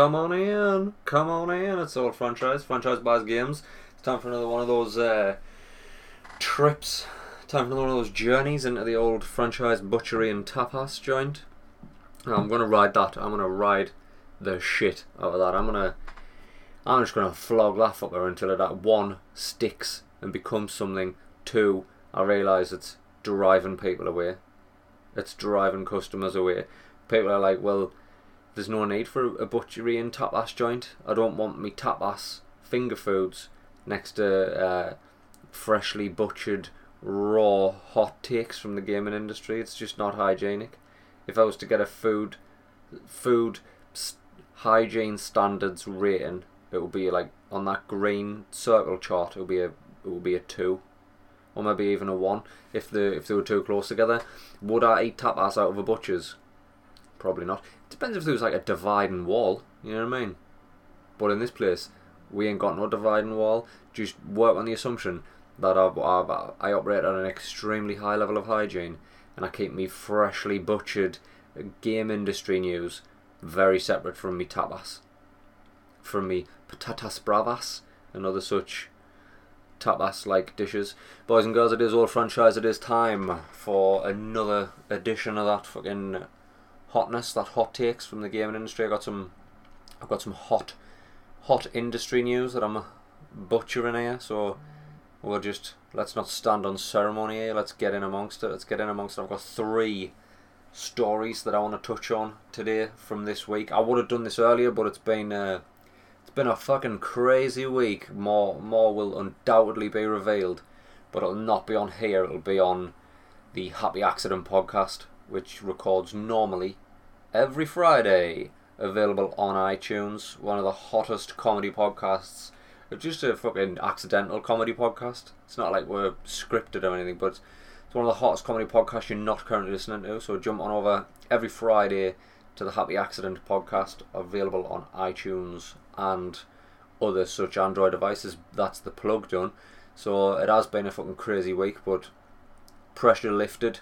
Come on in. It's all franchise. Franchise buys games. It's time for another one of those trips. Time for another one of those journeys into the old franchise butchery and tapas joint. I'm gonna ride that. I'm gonna ride the shit out of that. I'm just gonna flog that fucker until it at one sticks and becomes something. Two, I realise it's driving people away. It's driving customers away. People are like, well, there's no need for a butchery and tapas joint. I don't want me tapas finger foods next to freshly butchered raw hot takes from the gaming industry. It's just not hygienic. If I was to get a food hygiene standards rating, it would be like on that green circle chart. It would be a 2, or maybe even a 1 if they were too close together. Would I eat tapas out of a butcher's? Probably not. It depends if there was like a dividing wall. You know what I mean? But in this place, we ain't got no dividing wall. Just work on the assumption that I operate at an extremely high level of hygiene, and I keep me freshly butchered game industry news very separate from me tapas, from me patatas bravas and other such tapas-like dishes. Boys and girls, it is all franchise. It is time for another edition of that fucking hotness, that hot takes from the gaming industry. I've got some hot industry news that I'm butchering here. So let's not stand on ceremony here. Let's get in amongst it. I've got 3 stories that I want to touch on today from this week. I would have done this earlier, but it's been a fucking crazy week. More will undoubtedly be revealed, but it'll not be on here. It'll be on the Happy Accident podcast, which records normally every Friday, available on iTunes. One of the hottest comedy podcasts. It's just a fucking accidental comedy podcast. It's not like we're scripted or anything, but it's one of the hottest comedy podcasts you're not currently listening to. So jump on over every Friday to the Happy Accident podcast, available on iTunes and other such Android devices. That's the plug done. So it has been a fucking crazy week, but pressure lifted.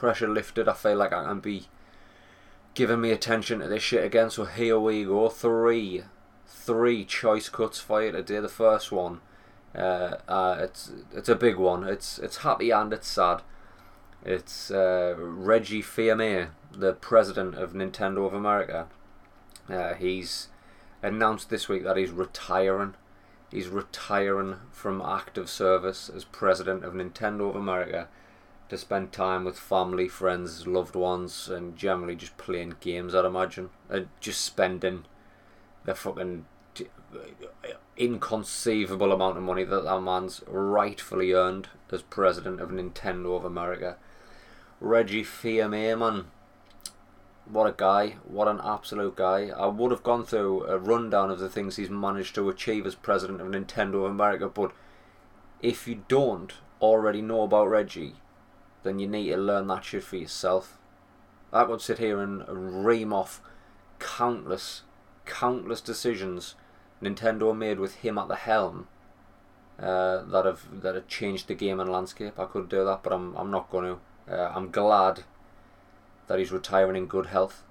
I feel like I can be giving me attention to this shit again. So here we go. Three choice cuts for you today. The first one, it's a big one. It's happy and it's sad. It's Reggie Fils-Aimé, the president of Nintendo of America. He's announced this week that he's retiring. He's retiring from active service as president of Nintendo of America to spend time with family, friends, loved ones, and generally just playing games, I'd imagine. Just spending the fucking inconceivable amount of money that that man's rightfully earned as president of Nintendo of America. Reggie Fils-Aimé, man. What a guy. What an absolute guy. I would have gone through a rundown of the things he's managed to achieve as president of Nintendo of America, but if you don't already know about Reggie, then you need to learn that shit for yourself. I could sit here and ream off countless decisions Nintendo made with him at the helm that have changed the gaming landscape. I could do that, but I'm not going to. I'm glad that he's retiring in good health,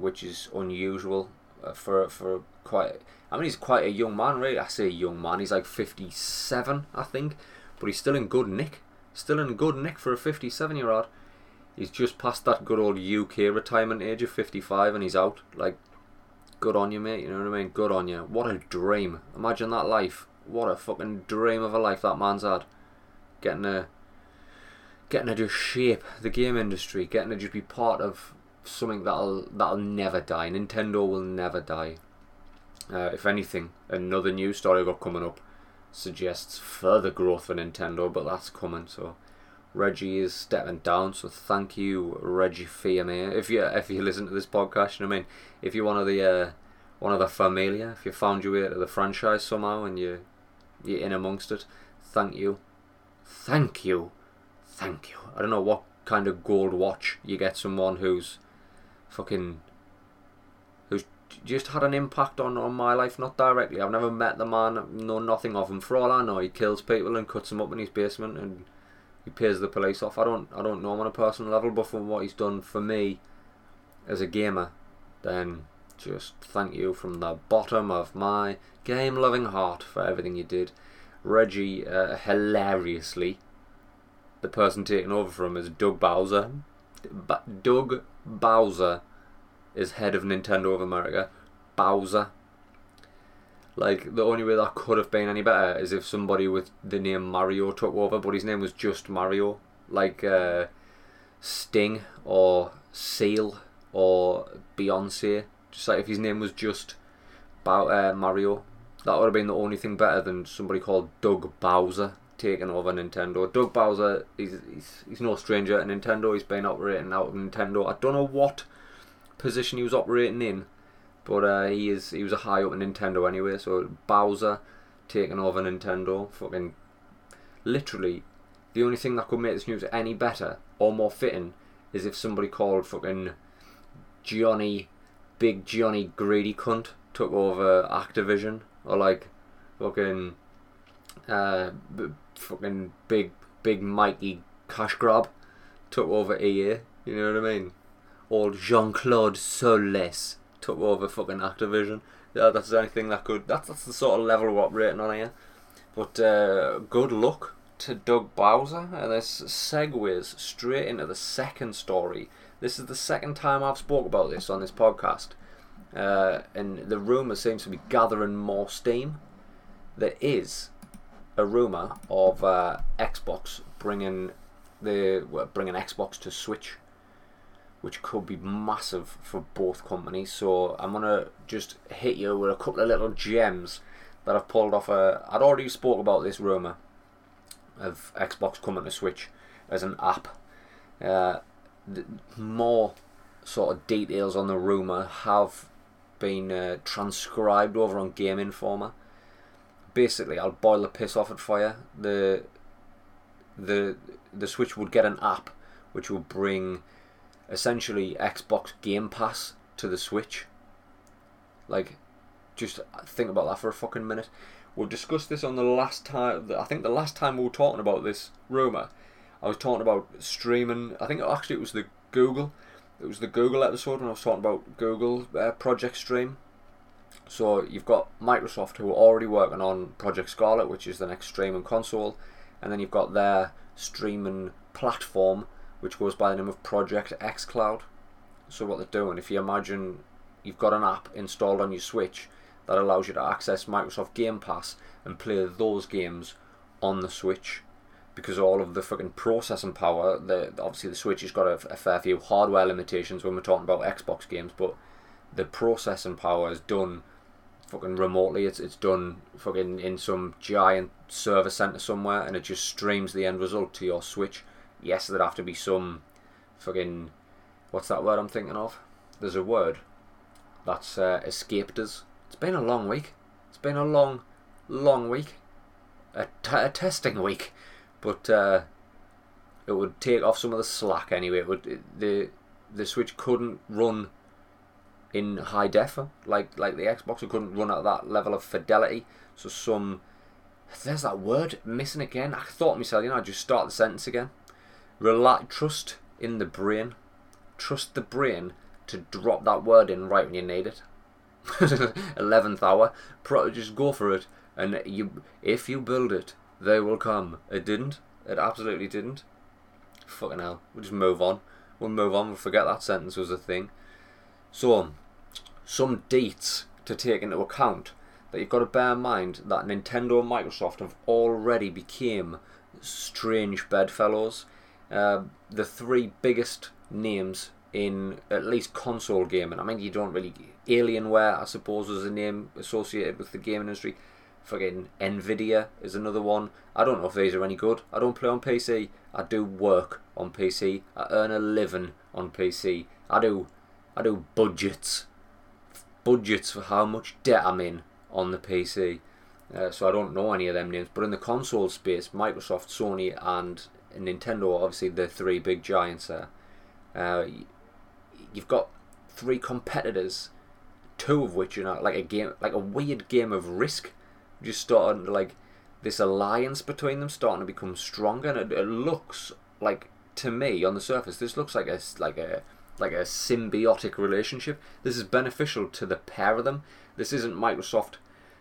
which is unusual for quite. I mean, he's quite a young man, really. I say young man. He's like 57, I think, but he's still in good nick. Still in good nick for a 57-year-old. He's just passed that good old UK retirement age of 55 and he's out. Like, good on you, mate. You know what I mean? Good on you. What a dream. Imagine that life. What a fucking dream of a life that man's had. Getting to just shape the game industry. Getting to just be part of something that'll never die. Nintendo will never die. If anything, another news story got coming up suggests further growth for Nintendo, but that's coming. So Reggie is stepping down, so thank you, Reggie Fils-Aimé. If you listen to this podcast, you know what I mean, if you're one of the familia, if you found your way to the franchise somehow and you're in amongst it, thank you. I don't know what kind of gold watch you get someone who's just had an impact on my life, not directly. I've never met the man, know nothing of him. For all I know, he kills people and cuts them up in his basement and he pays the police off. I don't know him on a personal level, but from what he's done for me as a gamer, then Just thank you from the bottom of my game-loving heart for everything you did. Reggie, hilariously, the person taking over from is Doug Bowser. Doug Bowser is head of Nintendo of America. Bowser. Like, the only way that could have been any better is if somebody with the name Mario took over, but his name was just Mario. Like, Sting, or Seal, or Beyonce. Just like, if his name was just Mario, that would have been the only thing better than somebody called Doug Bowser taking over Nintendo. Doug Bowser, he's no stranger at Nintendo. He's been operating out of Nintendo. I don't know what position he was operating in, but he was a high up at Nintendo anyway. So Bowser taking over Nintendo, fucking literally the only thing that could make this news any better or more fitting is if somebody called fucking Johnny, Big Johnny Greedy Cunt took over Activision, or like fucking big Mikey Cash Grab took over EA. You know what I mean? Or Jean-Claude Soles took over fucking Activision. Yeah, that's the only thing that could. That's the sort of level we're operating on here. But good luck to Doug Bowser, and this segues straight into the second story. This is the second time I've spoke about this on this podcast, and the rumour seems to be gathering more steam. There is a rumour of Xbox bringing Xbox to Switch, which could be massive for both companies. So I'm gonna just hit you with a couple of little gems that I've pulled off. I'd already spoke about this rumour of Xbox coming to Switch as an app. More sort of details on the rumour have been transcribed over on Game Informer. Basically, I'll boil the piss off it for you. The Switch would get an app which will bring essentially Xbox Game Pass to the Switch. Like, just think about that for a fucking minute. We'll discuss this on the last time. I think the last time we were talking about this rumour, I was talking about streaming. I think actually it was the Google. It was the Google episode when I was talking about Google Project Stream. So you've got Microsoft, who are already working on Project Scarlet, which is the next streaming console. And then you've got their streaming platform, which goes by the name of Project X Cloud. So what they're doing, if you imagine you've got an app installed on your Switch that allows you to access Microsoft Game Pass and play those games on the Switch. Because all of the fucking processing power, obviously the Switch has got a fair few hardware limitations when we're talking about Xbox games, but the processing power is done fucking remotely. It's done fucking in some giant server center somewhere, and it just streams the end result to your Switch. Yes, there'd have to be some fucking, what's that word I'm thinking of? There's a word that's escaped us. It's been a long week. It's been a long, long week. A testing week. But it would take off some of the slack anyway. The Switch couldn't run in high def like the Xbox. It couldn't run at that level of fidelity. So there's that word missing again. I thought myself, I'd just start the sentence again. Trust in the brain. Trust the brain to drop that word in right when you need it. 11th hour. Just go for it, and if you build it, they will come. It didn't. It absolutely didn't. Fucking hell. We'll just move on. We'll forget that sentence was a thing. So, some dates to take into account that you've got to bear in mind that Nintendo and Microsoft have already became strange bedfellows. The three biggest names in at least console gaming. I mean, you don't really. Alienware, I suppose, was a name associated with the gaming industry. Fucking NVIDIA is another one. I don't know if these are any good. I don't play on PC. I do work on PC. I earn a living on PC. I do budgets. Budgets for how much debt I'm in on the PC. So I don't know any of them names. But in the console space, Microsoft, Sony and Nintendo are obviously the three big giants there. You've got three competitors, two of which are like a weird game of Risk. Just starting to, like, this alliance between them starting to become stronger, and it looks like, to me on the surface, this looks like a like a symbiotic relationship. This is beneficial to the pair of them. This isn't Microsoft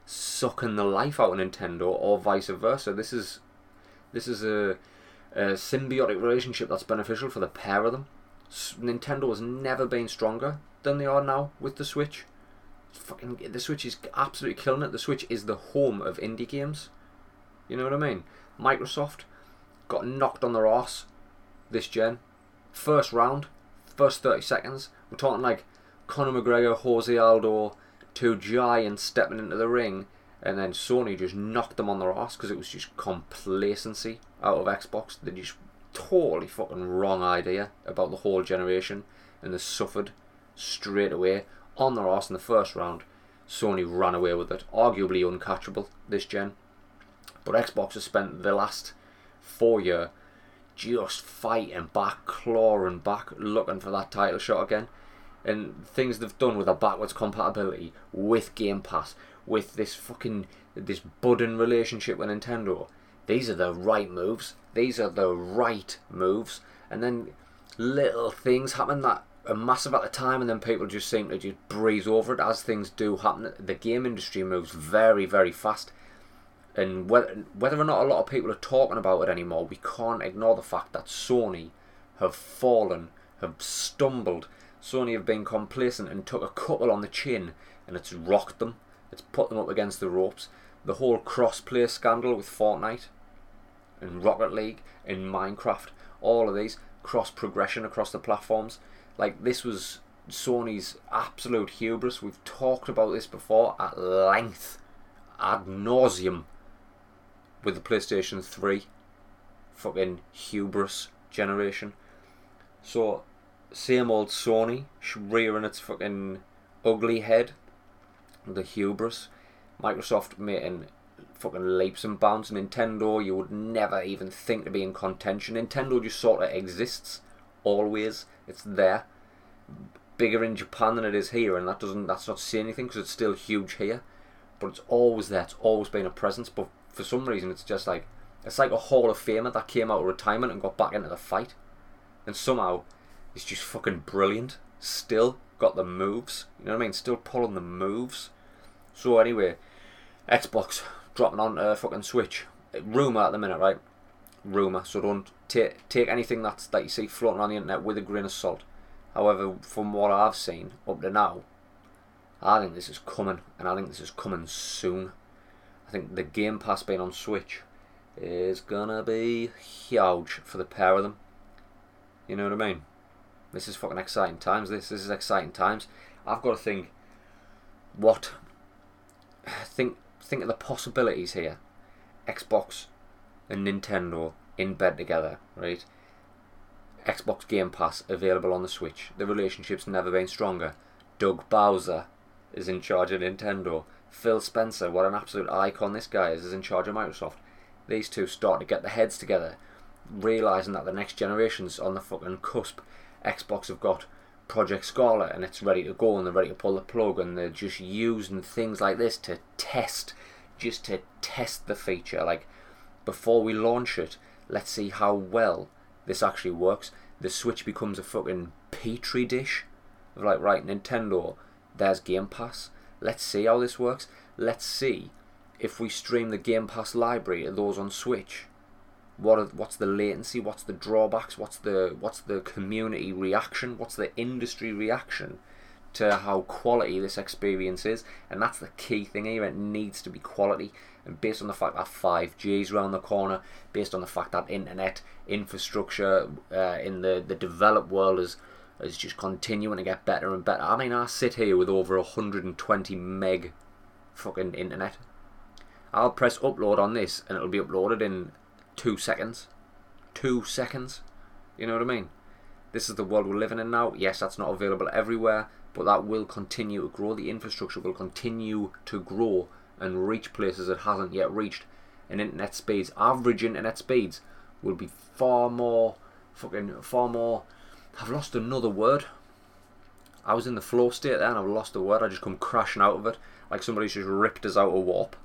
sucking the life out of Nintendo or vice versa. This is a symbiotic relationship that's beneficial for the pair of them. Nintendo has never been stronger than they are now with the Switch. The Switch is absolutely killing it. The Switch is the home of indie games. You know what I mean? Microsoft got knocked on their arse this gen. First round, first 30 seconds. We're talking like Conor McGregor, Jose Aldo, two giants stepping into the ring, and then Sony just knocked them on their arse because it was just complacency out of Xbox. They just totally fucking wrong idea about the whole generation, and they suffered straight away on their arse in the first round. Sony ran away with it, arguably uncatchable this gen. But Xbox has spent the last 4 years just fighting back, clawing back, looking for that title shot again. And things they've done with their backwards compatibility, with Game Pass, with this fucking, this budding relationship with Nintendo. These are the right moves. These are the right moves. And then little things happen that are massive at the time, and then people just seem to just breeze over it, as things do happen. The game industry moves very, very fast. And whether or not a lot of people are talking about it anymore, we can't ignore the fact that Sony have fallen, have stumbled. Sony have been complacent and took a couple on the chin, and it's rocked them. It's put them up against the ropes. The whole cross-play scandal with Fortnite and Rocket League and Minecraft, all of these cross-progression across the platforms. Like, this was Sony's absolute hubris. We've talked about this before at length, ad nauseum, with the PlayStation 3 fucking hubris generation. So, same old Sony rearing its fucking ugly head, the hubris. Microsoft making fucking leaps and bounds. Nintendo, you would never even think to be in contention. Nintendo just sort of exists, always. It's there. Bigger in Japan than it is here, and that's not saying anything because it's still huge here. But it's always there. It's always been a presence. But for some reason, it's just like, it's like a Hall of Famer that came out of retirement and got back into the fight. And somehow, it's just fucking brilliant. Still got the moves. You know what I mean? Still pulling the moves. So anyway, Xbox dropping on fucking Switch. Rumour at the minute, right? Rumour. So don't take anything that you see floating on the internet with a grain of salt. However, from what I've seen up to now, I think this is coming, and I think this is coming soon. I think the Game Pass being on Switch is gonna be huge for the pair of them. You know what I mean? This is fucking exciting times. This is exciting times. I've got to think, what? Think of the possibilities here. Xbox and Nintendo in bed together, right? Xbox Game Pass available on the Switch. The relationship's never been stronger. Doug Bowser is in charge of Nintendo. Phil Spencer, what an absolute icon this guy is in charge of Microsoft. These two start to get their heads together, realising that the next generation's on the fucking cusp. Xbox have got Project Scarlet, and it's ready to go, and they're ready to pull the plug, and they're just using things like this to test, just to test the feature. Like, before we launch it, let's see how well this actually works. The Switch becomes a fucking petri dish of, like, right, Nintendo, there's Game Pass. Let's see how this works. Let's see if we stream the Game Pass library of those on Switch. What's the latency? What's the drawbacks? What's the community reaction? What's the industry reaction to how quality this experience is? And that's the key thing here. It needs to be quality. And based on the fact that 5G is around the corner, based on the fact that internet infrastructure in the developed world is just continuing to get better and better. I mean, I sit here with over 120 meg fucking internet. I'll press upload on this, and it'll be uploaded in 2 seconds. 2 seconds. You know what I mean? This is the world we're living in now. Yes, that's not available everywhere, but that will continue to grow. The infrastructure will continue to grow and reach places it hasn't yet reached. And internet speeds, average internet speeds, will be far more. I've lost another word. I was in the flow state there and I've lost the word. I just come crashing out of it like somebody's just ripped us out of warp.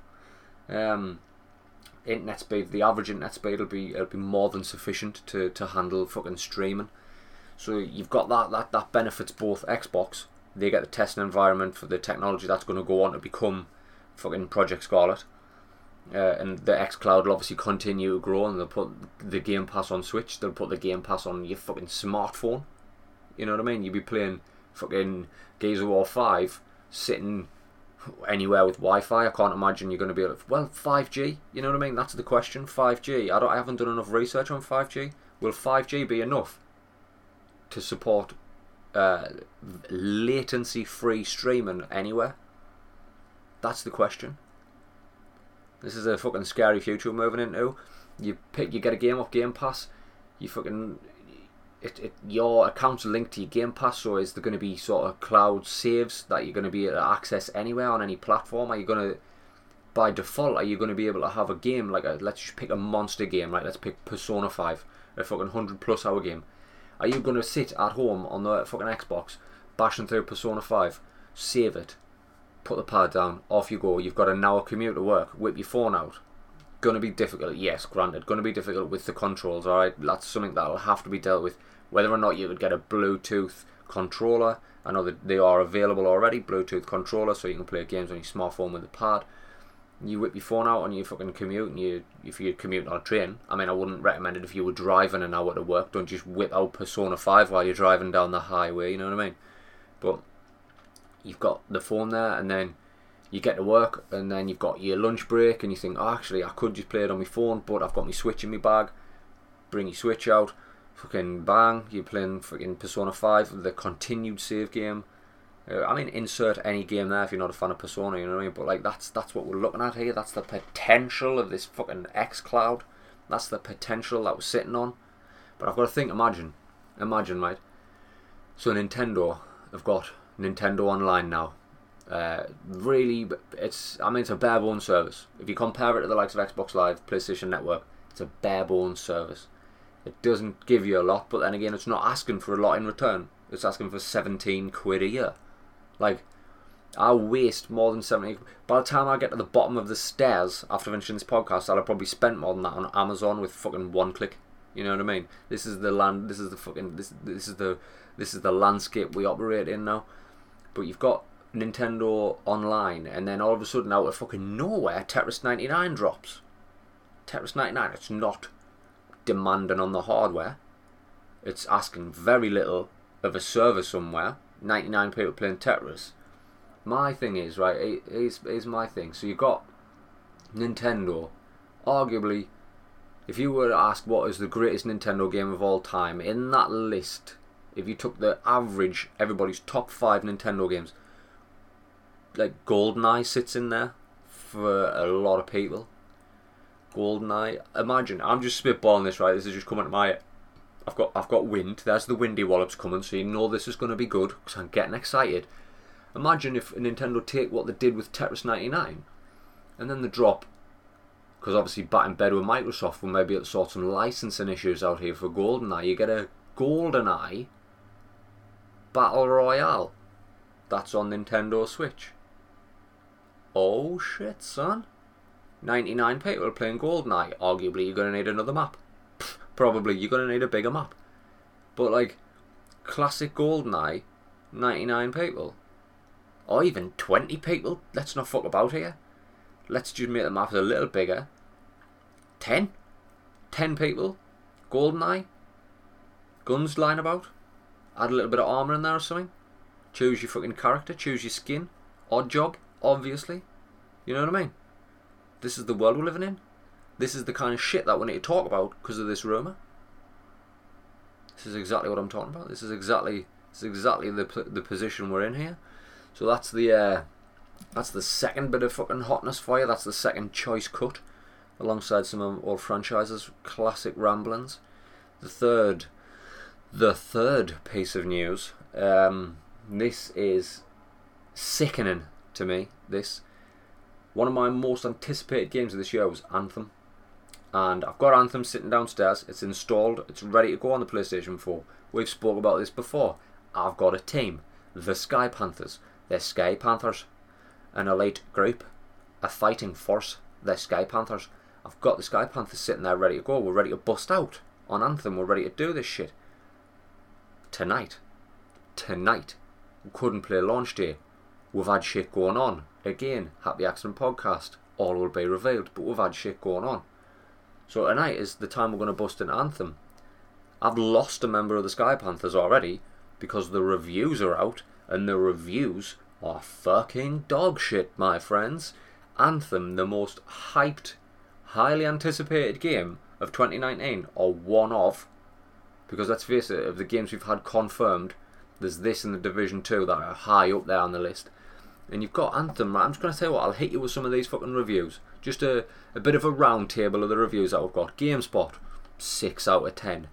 Internet speed, the average internet speed will be more than sufficient to handle fucking streaming. So you've got that benefits both Xbox. They get the testing environment for the technology that's going to go on to become fucking Project Scarlet. And the X Cloud will obviously continue to grow, and they'll put the Game Pass on Switch. They'll put the Game Pass on your fucking smartphone. You know what I mean? You'll be playing fucking Gears of War 5 sitting anywhere with Wi-Fi. I can't imagine you're going to be able to... Well, 5G, you know what I mean? That's the question. 5G. I haven't done enough research on 5G. Will 5G be enough to support latency-free streaming anywhere? That's the question. This is a fucking scary future we're moving into. You get a game off Game Pass, you fucking... your account's linked to your Game Pass, so is there going to be sort of cloud saves that you're going to be able to access anywhere on any platform? Are you going to, by default, are you going to be able to have a game, like let's just pick a monster game, right? Let's pick Persona 5, a fucking 100 plus hour game. Are you going to sit at home on the fucking Xbox, bashing through Persona 5, save it, put the pad down, off you go, you've got an hour commute to work, whip your phone out? Going to be difficult, yes, granted, going to be difficult with the controls, alright, that's something that'll have to be dealt with. Whether or not you would get a Bluetooth controller, I know that they are available already, Bluetooth controller, so you can play games on your smartphone with the pad. You whip your phone out on your fucking commute, and if you're commuting on a train, I mean, I wouldn't recommend it if you were driving an hour to work. Don't just whip out Persona 5 while you're driving down the highway, you know what I mean? But you've got the phone there, and then you get to work, and then you've got your lunch break, and you think, oh, actually, I could just play it on my phone, but I've got my Switch in my bag. Bring your Switch out. Fucking bang, you're playing fucking Persona 5, the continued save game. I mean, insert any game there if you're not a fan of Persona, you know what I mean? But like, that's what we're looking at here. That's the potential of this fucking X Cloud. That's the potential that we're sitting on. But I've got to think, imagine, right? So Nintendo have got Nintendo Online now. Really, it's a bare bone service. If you compare it to the likes of Xbox Live, PlayStation Network, it's a bare bone service. It doesn't give you a lot, but then again, it's not asking for a lot in return. It's asking for 17 quid a year. Like, I waste more than 70. By the time I get to the bottom of the stairs after finishing this podcast, I'll have probably spent more than that on Amazon with fucking one click. You know what I mean? This is the land. This is the fucking. This is the landscape we operate in now. But you've got Nintendo Online, and then all of a sudden, out of fucking nowhere, Tetris 99 drops. Tetris 99. It's not demanding on the hardware. It's asking very little of a server somewhere. 99 people playing Tetris. My thing is, right, is my thing. So you've got Nintendo. Arguably, if you were to ask what is the greatest Nintendo game of all time, in that list, if you took the average, everybody's top 5 Nintendo games, like GoldenEye sits in there for a lot of people. GoldenEye, imagine, I'm just spitballing this, right? This is just coming to my... I've got wind. There's the windy wallops coming, so you know this is going to be good, because I'm getting excited. Imagine if Nintendo take what they did with Tetris 99, and then the drop, because obviously back in bed with Microsoft, we may be able to sort some licensing issues out here for GoldenEye. You get a GoldenEye Battle Royale that's on Nintendo Switch. Oh shit, son. 99 people playing GoldenEye. Arguably, you're going to need another map. Probably, you're going to need a bigger map. But, like, classic GoldenEye, 99 people. Or even 20 people. Let's not fuck about here. Let's just make the map a little bigger. 10? 10 people. GoldenEye. Guns lying about. Add a little bit of armour in there or something. Choose your fucking character. Choose your skin. Odd job, obviously. You know what I mean? This is the world we're living in. This is the kind of shit that we need to talk about because of this rumour. This is exactly what I'm talking about. This is exactly the position we're in here. So that's the second bit of fucking hotness for you. That's the second choice cut, alongside some old franchises, classic ramblings. The third piece of news. This is sickening to me. One of my most anticipated games of this year was Anthem. And I've got Anthem sitting downstairs. It's installed. It's ready to go on the PlayStation 4. We've spoken about this before. I've got a team. The Sky Panthers. They're Sky Panthers. An elite group. A fighting force. They're Sky Panthers. I've got the Sky Panthers sitting there ready to go. We're ready to bust out on Anthem. We're ready to do this shit. Tonight, couldn't play launch day. We've had shit going on. Again, Happy Accident podcast. All will be revealed, but we've had shit going on. So tonight is the time we're going to bust an Anthem. I've lost a member of the Sky Panthers already because the reviews are out, and the reviews are fucking dog shit, my friends. Anthem, the most hyped, highly anticipated game of 2019, or one of, because let's face it, of the games we've had confirmed, there's this and The Division 2 that are high up there on the list. And you've got Anthem, right? I'm just going to tell you what, I'll hit you with some of these fucking reviews. Just a bit of a round table of the reviews that we've got. GameSpot, 6 out of 10.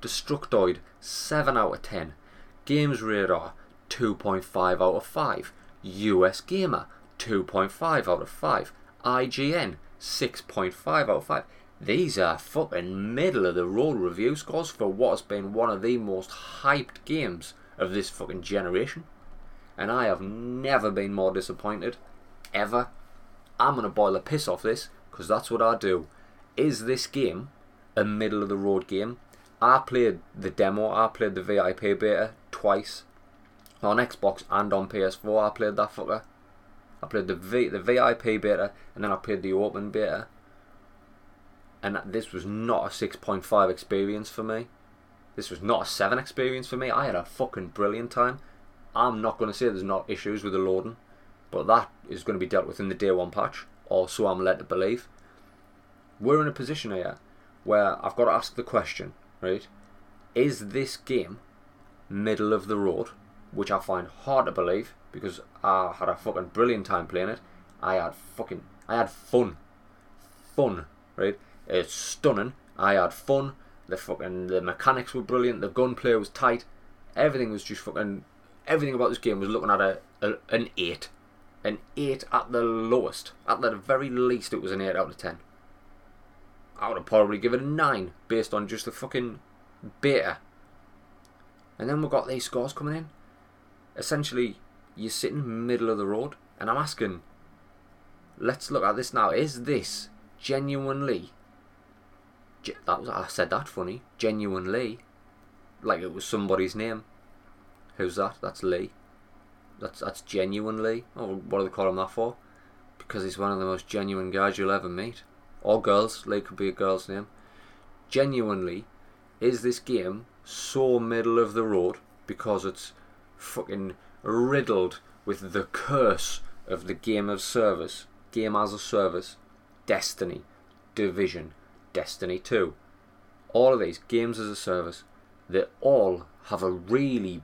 Destructoid, 7 out of 10. Games Radar, 2.5 out of 5. US Gamer, 2.5 out of 5. IGN, 6.5 out of 5. These are fucking middle of the road review scores for what's been one of the most hyped games of this fucking generation. And I have never been more disappointed, ever. I'm going to boil the piss off this, because that's what I do. Is this game a middle of the road game? I played the demo, I played the VIP beta twice. On Xbox and on PS4 I played that fucker. I played the VIP beta, and then I played the open beta. And this was not a 6.5 experience for me. This was not a 7 experience for me. I had a fucking brilliant time. I'm not going to say there's not issues with the loading, but that is going to be dealt with in the day one patch, or so I'm led to believe. We're in a position here where I've got to ask the question, right? Is this game middle of the road? Which I find hard to believe, because I had a fucking brilliant time playing it. I had fun. Fun, right? It's stunning. I had fun. The mechanics were brilliant. The gunplay was tight. Everything was just fucking... Everything about this game was looking at an 8. An 8 at the lowest. At the very least, it was an 8 out of 10. I would have probably given it a 9 based on just the fucking beta. And then we've got these scores coming in. Essentially, you're sitting middle of the road. And I'm asking, let's look at this now. Is this genuinely... I said that funny. Genuinely. Like it was somebody's name. Who's that? That's Lee. That's genuinely. Oh, what do they call him that for? Because he's one of the most genuine guys you'll ever meet. Or girls. Lee could be a girl's name. Genuinely, is this game so middle of the road because it's fucking riddled with the curse of the game of service. Game as a service. Destiny. Division. Destiny 2. All of these games as a service. They all have a really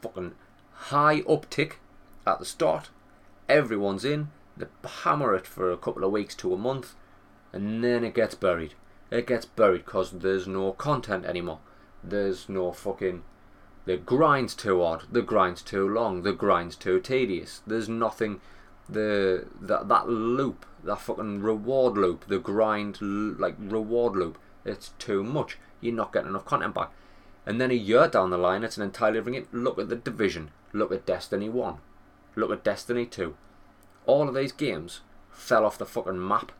fucking high uptick at the start. Everyone's in. They hammer it for a couple of weeks to a month, and then it gets buried. It gets buried because there's no content anymore. There's no fucking... The grind's too hard. The grind's too long. The grind's too tedious. There's nothing... That loop, that fucking reward loop, the grind, like reward loop, it's too much. You're not getting enough content back. And then a year down the line, it's an entirely different game. Look at The Division. Look at Destiny 1. Look at Destiny 2. All of these games fell off the fucking map.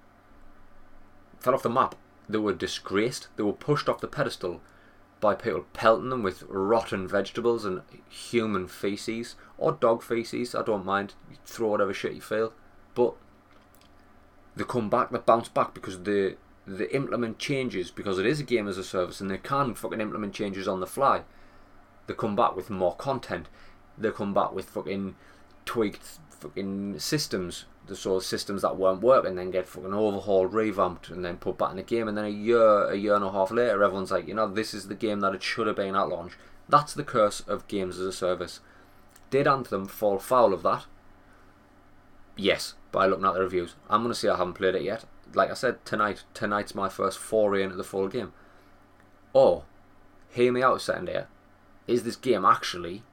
Fell off the map. They were disgraced. They were pushed off the pedestal by people pelting them with rotten vegetables and human feces, or dog feces. I don't mind. You throw whatever shit you feel. But they come back, they bounce back, because they implement changes, because it is a game as a service and they can fucking implement changes on the fly. They come back with more content. They come back with fucking tweaked fucking systems. The sort of systems that weren't working then get fucking overhauled, revamped, and then put back in the game. And then a year and a half later, everyone's like, you know, this is the game that it should have been at launch. That's the curse of games as a service. Did Anthem fall foul of that? Yes, by looking at the reviews. I'm going to say I haven't played it yet. Like I said, tonight's my first foray into the full game. Or, hear me out a second here, is this game actually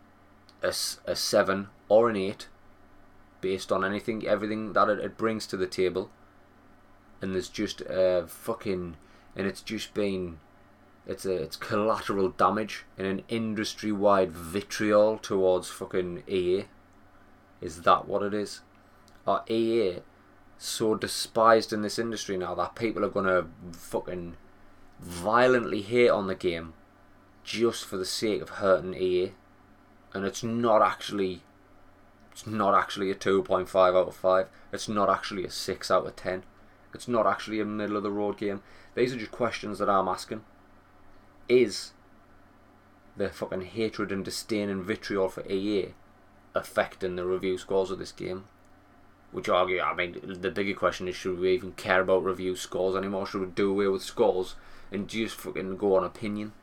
a 7 or an 8? Based on everything that it brings to the table, and there's just it's collateral damage in an industry-wide vitriol towards fucking EA. Is that what it is? Are EA so despised in this industry now that people are gonna fucking violently hate on the game just for the sake of hurting EA, and it's not actually a 2.5 out of 5, it's not actually a 6 out of 10, it's not actually a middle of the road game. These are just questions that I'm asking. Is the fucking hatred and disdain and vitriol for EA affecting the review scores of this game? Which argue, I mean, the bigger question is, should we even care about review scores anymore? Should we do away with scores and just fucking go on opinion?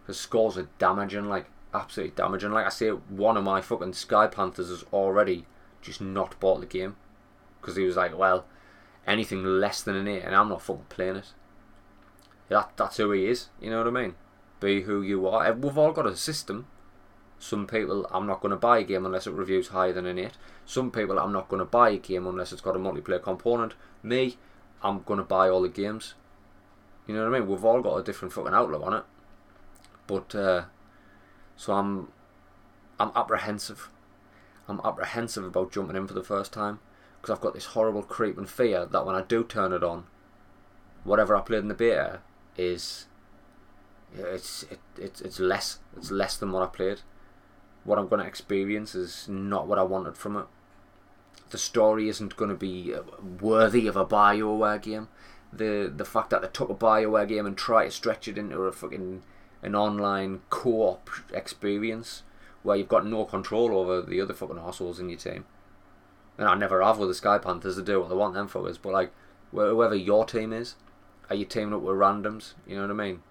Because scores are damaging, like, absolutely damaging. Like I say, one of my fucking Sky Panthers has already just not bought the game. Because he was like, well, anything less than an 8, and I'm not fucking playing it. That's who he is, you know what I mean? Be who you are. We've all got a system. Some people, I'm not going to buy a game unless it reviews higher than an 8. Some people, I'm not going to buy a game unless it's got a multiplayer component. Me, I'm going to buy all the games. You know what I mean? We've all got a different fucking outlook on it. But, so I'm apprehensive. I'm apprehensive about jumping in for the first time. Because I've got this horrible creep and fear that when I do turn it on, whatever I played in the beta is... It's less. It's less than what I played. What I'm going to experience is not what I wanted from it. The story isn't going to be worthy of a BioWare game. The fact that they took a BioWare game and tried to stretch it into a fucking an online co-op experience where you've got no control over the other fucking arseholes in your team. And I never have with the Sky Panthers. They do what they want them for us. But like, whoever your team is, are you teaming up with randoms? You know what I mean?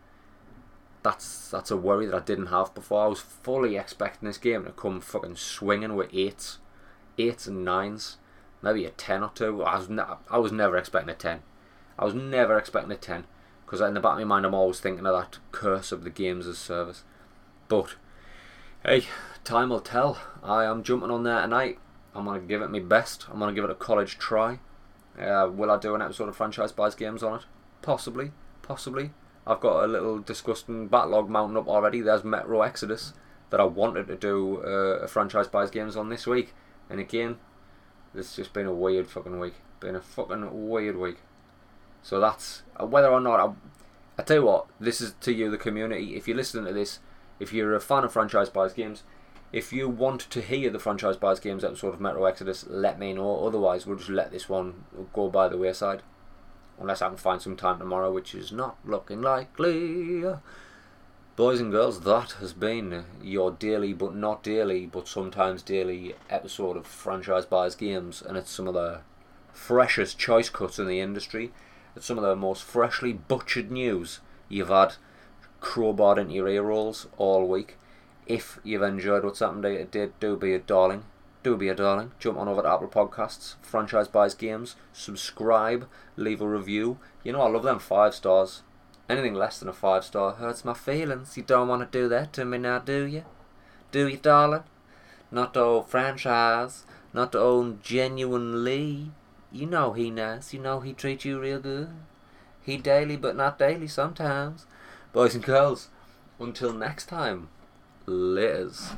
That's a worry that I didn't have before. I was fully expecting this game to come fucking swinging with 8s and 9s, maybe a 10 or 2. I was never expecting a 10. I was never expecting a 10, because in the back of my mind I'm always thinking of that curse of the games as service. But, hey, time will tell. I am jumping on there tonight. I'm going to give it my best. I'm going to give it a college try. Will I do an episode of Franchise Buys Games on it? Possibly. I've got a little disgusting backlog mounting up already. There's Metro Exodus that I wanted to do a Franchise Buys Games on this week. And again, it's just been a weird fucking week. So that's, whether or not, I tell you what, this is to you, the community. If you're listening to this, if you're a fan of Franchise Buys Games, if you want to hear the Franchise Buys Games episode of Metro Exodus, let me know. Otherwise, we'll just let this one go by the wayside. Unless I can find some time tomorrow, which is not looking likely. Boys and girls, that has been your daily, but not daily, but sometimes daily episode of Franchise Buys Games. And it's some of the freshest choice cuts in the industry. It's some of the most freshly butchered news you've had crowbarred into your ear rolls all week. If you've enjoyed what's happened today, do be a darling. Do be a darling. Jump on over to Apple Podcasts, Franchise Buys Games, subscribe, leave a review. You know I love them 5 stars. Anything less than a 5 star hurts my feelings. You don't want to do that to me now, do you? Do you, darling? Not to old Franchise, not to old Genuinely. You know he nice, you know he treats you real good. He daily but not daily sometimes. Boys and girls, until next time, laters.